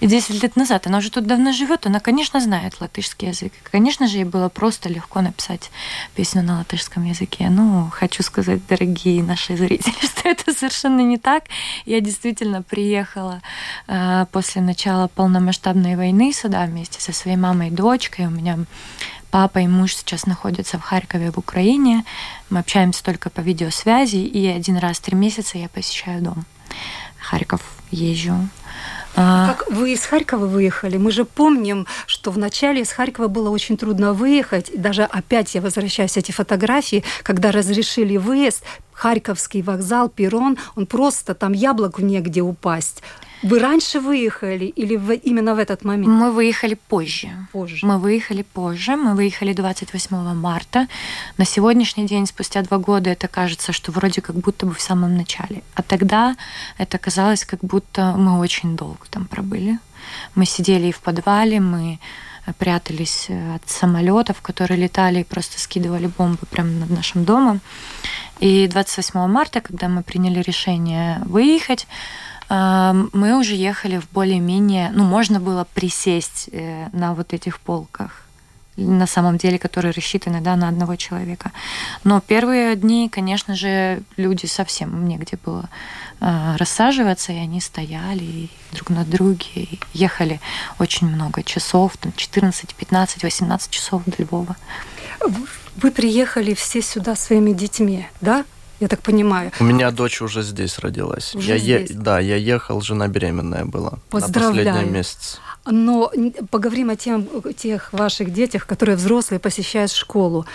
И десять лет назад, она уже тут давно живет, она, конечно, знает латышский язык. Конечно же, ей было просто легко написать песню на латышском языке. Ну, хочу сказать, дорогие наши зрители, что это совершенно не так. Я действительно приехала э, после начала полномасштабной войны сюда вместе со своей мамой и дочкой. У меня... Папа и муж сейчас находятся в Харькове, в Украине. Мы общаемся только по видеосвязи, и один раз в три месяца я посещаю дом. Харьков езжу. А... Как вы из Харькова выехали? Мы же помним, что вначале из Харькова было очень трудно выехать. И даже опять я возвращаюсь к эти фотографии, когда разрешили выезд, Харьковский вокзал, перрон, он просто, там яблоку негде упасть. Вы раньше выехали или в, именно в этот момент? Мы выехали позже. позже. Мы выехали позже. Мы выехали двадцать восьмого марта. На сегодняшний день, спустя два года, это кажется, что вроде как будто бы в самом начале. А тогда это казалось, как будто мы очень долго там пробыли. Мы сидели и в подвале, мы прятались от самолетов, которые летали и просто скидывали бомбы прямо над нашим домом. И двадцать восьмого марта, когда мы приняли решение выехать, мы уже ехали в более-менее... Ну, можно было присесть на вот этих полках, на самом деле, которые рассчитаны, да, на одного человека. Но первые дни, конечно же, люди совсем негде было рассаживаться, и они стояли друг на друге, ехали очень много часов, там четырнадцать, пятнадцать, восемнадцать часов до Львова. Вы приехали все сюда своими детьми, да? Я так понимаю. У меня дочь уже здесь родилась. Уже я здесь? Е... Да, я ехал, жена беременная была. Поздравляю. На последний месяц. Но поговорим о тем, тех ваших детях, которые взрослые посещают школу.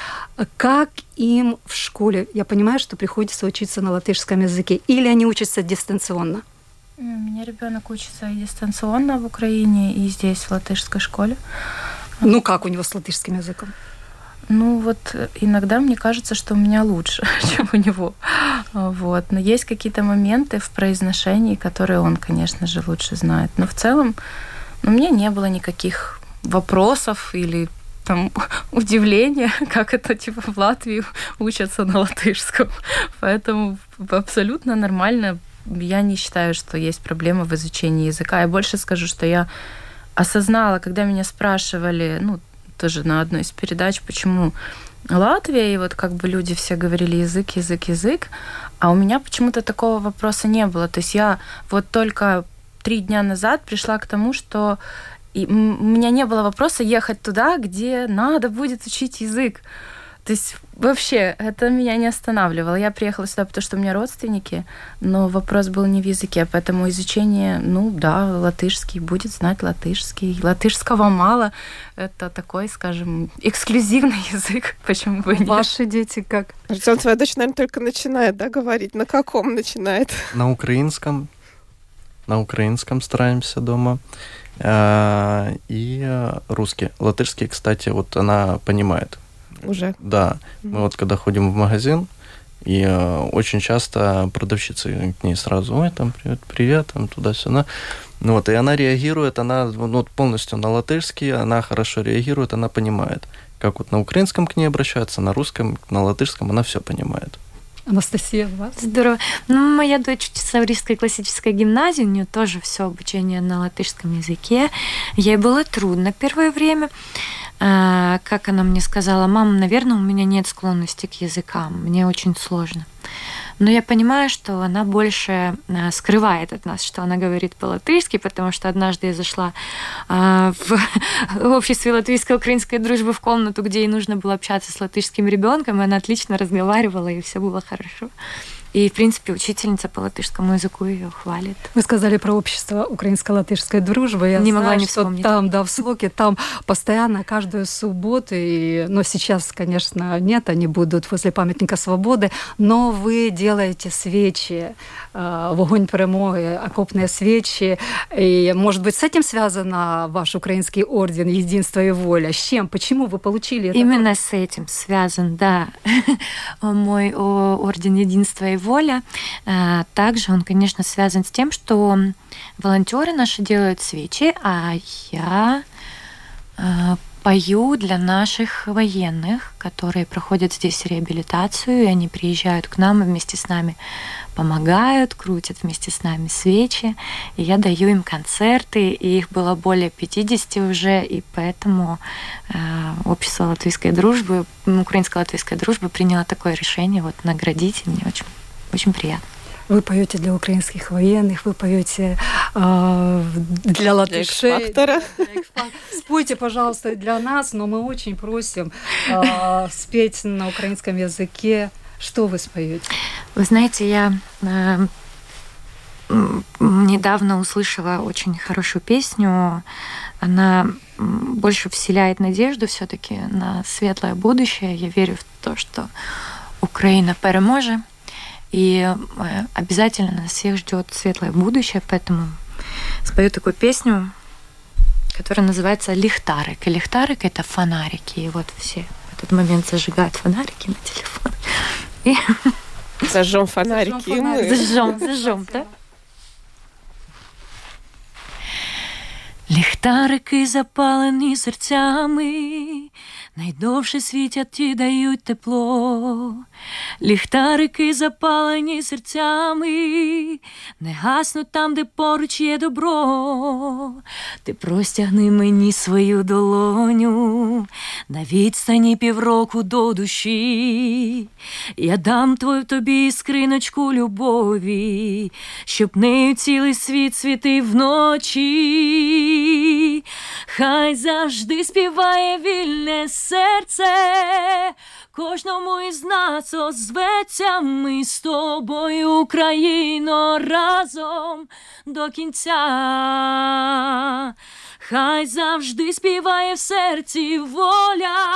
Как им в школе? Я понимаю, что приходится учиться на латышском языке. Или они учатся дистанционно? У меня ребенок учится и дистанционно в Украине, и здесь, в латышской школе. Ну как у него с латышским языком? Ну вот иногда мне кажется, что у меня лучше, чем у него. Вот. Но есть какие-то моменты в произношении, которые он, конечно же, лучше знает. Но в целом у меня не было никаких вопросов или там удивления, как это типа в Латвии учатся на латышском. Поэтому абсолютно нормально. Я не считаю, что есть проблема в изучении языка. Я больше скажу, что я осознала, когда меня спрашивали... ну тоже на одной из передач, почему Латвия, и вот как бы люди все говорили язык, язык, язык, а у меня почему-то такого вопроса не было. То есть я вот только три дня назад пришла к тому, что и у меня не было вопроса ехать туда, где надо будет учить язык. То есть вообще это меня не останавливало. Я приехала сюда, потому что у меня родственники, но вопрос был не в языке, поэтому изучение, ну да, латышский, будет знать латышский. Латышского мало. Это такой, скажем, эксклюзивный язык, почему бы и нет. Ваши дети как? Артём, твоя дочь, наверное, только начинает, да, говорить? На каком начинает? На украинском. На украинском стараемся дома. И русский. Латышский, кстати, вот она понимает. Уже. Да. Mm-hmm. Мы вот когда ходим в магазин, и э, очень часто продавщицы к ней сразу, ой, там, привет, привет, там, туда-сюда. Ну, вот, и она реагирует, она ну, полностью на латышский, она хорошо реагирует, она понимает. Как вот на украинском к ней обращаются, на русском, на латышском она все понимает. Анастасия, вас? Здорово. Ну, моя дочь учится в Рижской классической гимназии, у нее тоже все обучение на латышском языке. Ей было трудно первое время. Как она мне сказала, мама, наверное, у меня нет склонности к языкам, мне очень сложно. Но я понимаю, что она больше скрывает от нас, что она говорит по-латышски, потому что однажды я зашла в обществе Латвийско-украинской дружбы в комнату, где ей нужно было общаться с латышским ребенком, и она отлично разговаривала, и все было хорошо. И, в принципе, учительница по латышскому языку ее хвалит. Вы сказали про общество украинско-латышской дружбы. Я не знаю, могла не вспомнить. Там, да, в Слоке, там постоянно, каждую субботу. И... Но сейчас, конечно, нет, они будут возле памятника свободы. Но вы делаете свечи, вогонь перемоги, окопные свечи. И, может быть, с этим связан ваш украинский орден «Единство и воля». С чем? Почему вы получили это? Именно с этим связан, да. Мой орден «Единство и воля». Воля. Также он, конечно, связан с тем, что волонтеры наши делают свечи, а я пою для наших военных, которые проходят здесь реабилитацию, и они приезжают к нам и вместе с нами помогают, крутят вместе с нами свечи, и я даю им концерты, и их было более пятидесяти уже, и поэтому э, общество латвийской дружбы, украинско-латвийская дружба приняло такое решение, вот, наградить, и мне очень, очень приятно. Вы поете для украинских военных, вы поете э, для латышей. X-Factor. Спойте, пожалуйста, для нас, но мы очень просим э, спеть на украинском языке. Что вы споете? Вы знаете, я э, недавно услышала очень хорошую песню. Она больше вселяет надежду все-таки на светлое будущее. Я верю в то, что Украина переможе, и обязательно нас всех ждет светлое будущее. Поэтому спою такую песню, которая называется «Лихтарик». И лихтарик — это фонарики. И вот все в этот момент зажигают фонарики на телефон. И... Зажжем фонарики. Зажжем, фонарики. зажжем, зажжем, да? Ліхтарики запалені серцями, найдовше світять і дають тепло. Ліхтарики запалені серцями, не гаснуть там, де поруч є добро. Ти простягни мені свою долоню на відстані півроку до душі. Я дам твою тобі скриночку любові, щоб нею цілий світ світив вночі. Хай завжди співає вільне серце, кожному із нас озветься. Ми з тобою, Україно, разом до кінця. Хай завжди співає в серці воля.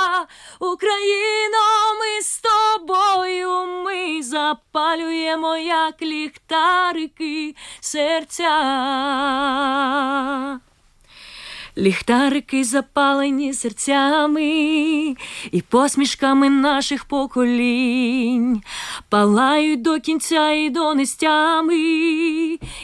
Україно, ми з тобою, ми запалюємо, як ліхтарики, серця. Ліхтарики запалені серцями і посмішками наших поколінь, палають до кінця і до нестями,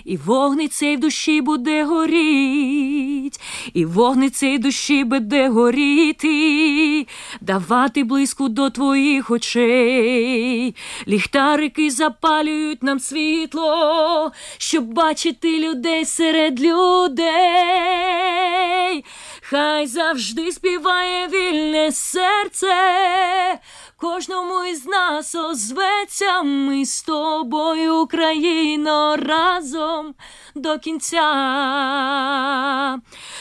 і вогник цей в душі буде горіть, і вогник цей в душі буде горіти, давати блиску до твоїх очей. Ліхтарики запалюють нам світло, щоб бачити людей серед людей. Хай завжди співає вільне серце, кожному із нас озветься. Ми з тобою, Україно, разом до кінця.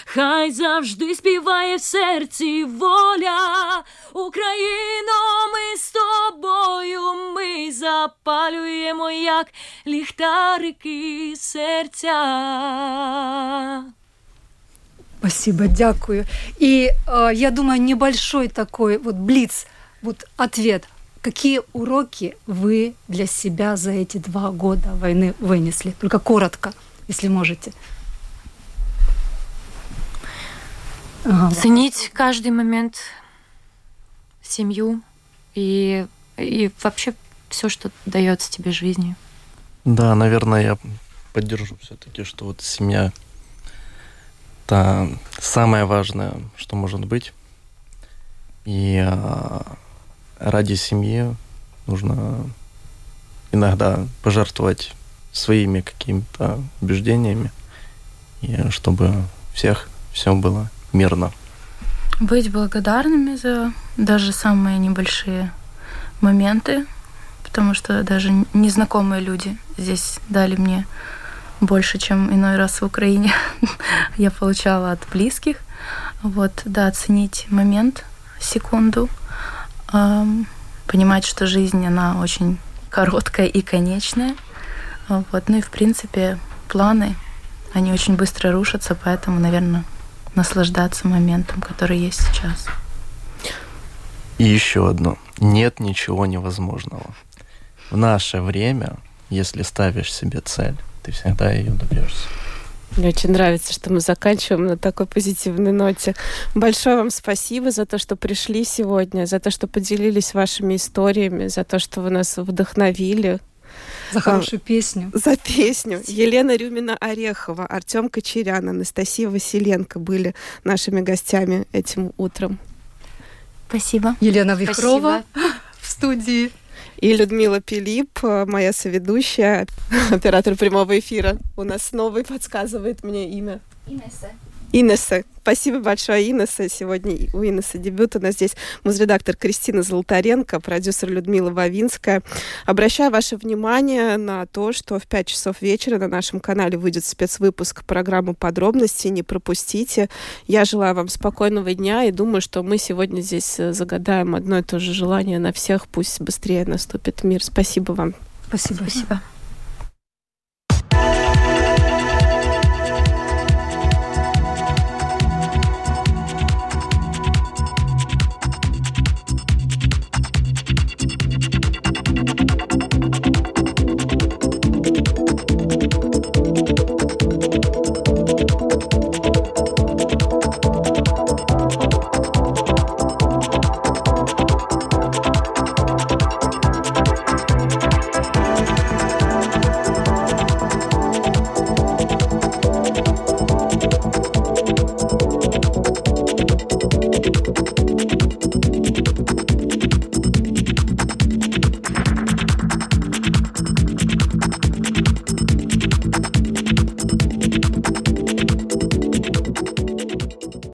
Хай завжди співає в серці воля. Україно, ми з тобою, ми запалюємо, як ліхтарики, серця. Спасибо, дякую. И э, я думаю, небольшой такой вот блиц, вот ответ. Какие уроки вы для себя за эти два года войны вынесли? Только коротко, если можете. Ага. Ценить каждый момент, семью и, и вообще все, что дается тебе жизнью. Да, наверное, я поддержу все-таки, что вот семья — это самое важное, что может быть. И э, ради семьи нужно иногда пожертвовать своими какими-то убеждениями, и чтобы всех все было мирно. Быть благодарными за даже самые небольшие моменты, потому что даже незнакомые люди здесь дали мне больше, чем иной раз в Украине я получала от близких. Вот, да, оценить момент, секунду, эм, понимать, что жизнь, она очень короткая и конечная. Вот, ну и, в принципе, планы, они очень быстро рушатся, поэтому, наверное, наслаждаться моментом, который есть сейчас. И еще одно. Нет ничего невозможного. В наше время, если ставишь себе цель, ты всегда ее добьешься. Мне очень нравится, что мы заканчиваем на такой позитивной ноте. Большое вам спасибо за то, что пришли сегодня, за то, что поделились вашими историями, за то, что вы нас вдохновили. За хорошую а, песню. За песню. Елена Рюмина-Орехова, Артём Кочарян, Анастасия Василенко были нашими гостями этим утром. Спасибо. Елена Вихрова в студии. И Людмила Пилип, моя соведущая, оператор прямого эфира. У нас новый подсказывает мне имя. Инесса. Инесса. Спасибо большое, Инесса. Сегодня у Инессы дебют. У нас здесь музредактор Кристина Золотаренко, продюсер Людмила Вавинская. Обращаю ваше внимание на то, что в пять часов вечера на нашем канале выйдет спецвыпуск программы «Подробности». Не пропустите. Я желаю вам спокойного дня и думаю, что мы сегодня здесь загадаем одно и то же желание на всех. Пусть быстрее наступит мир. Спасибо вам. Спасибо. Спасибо.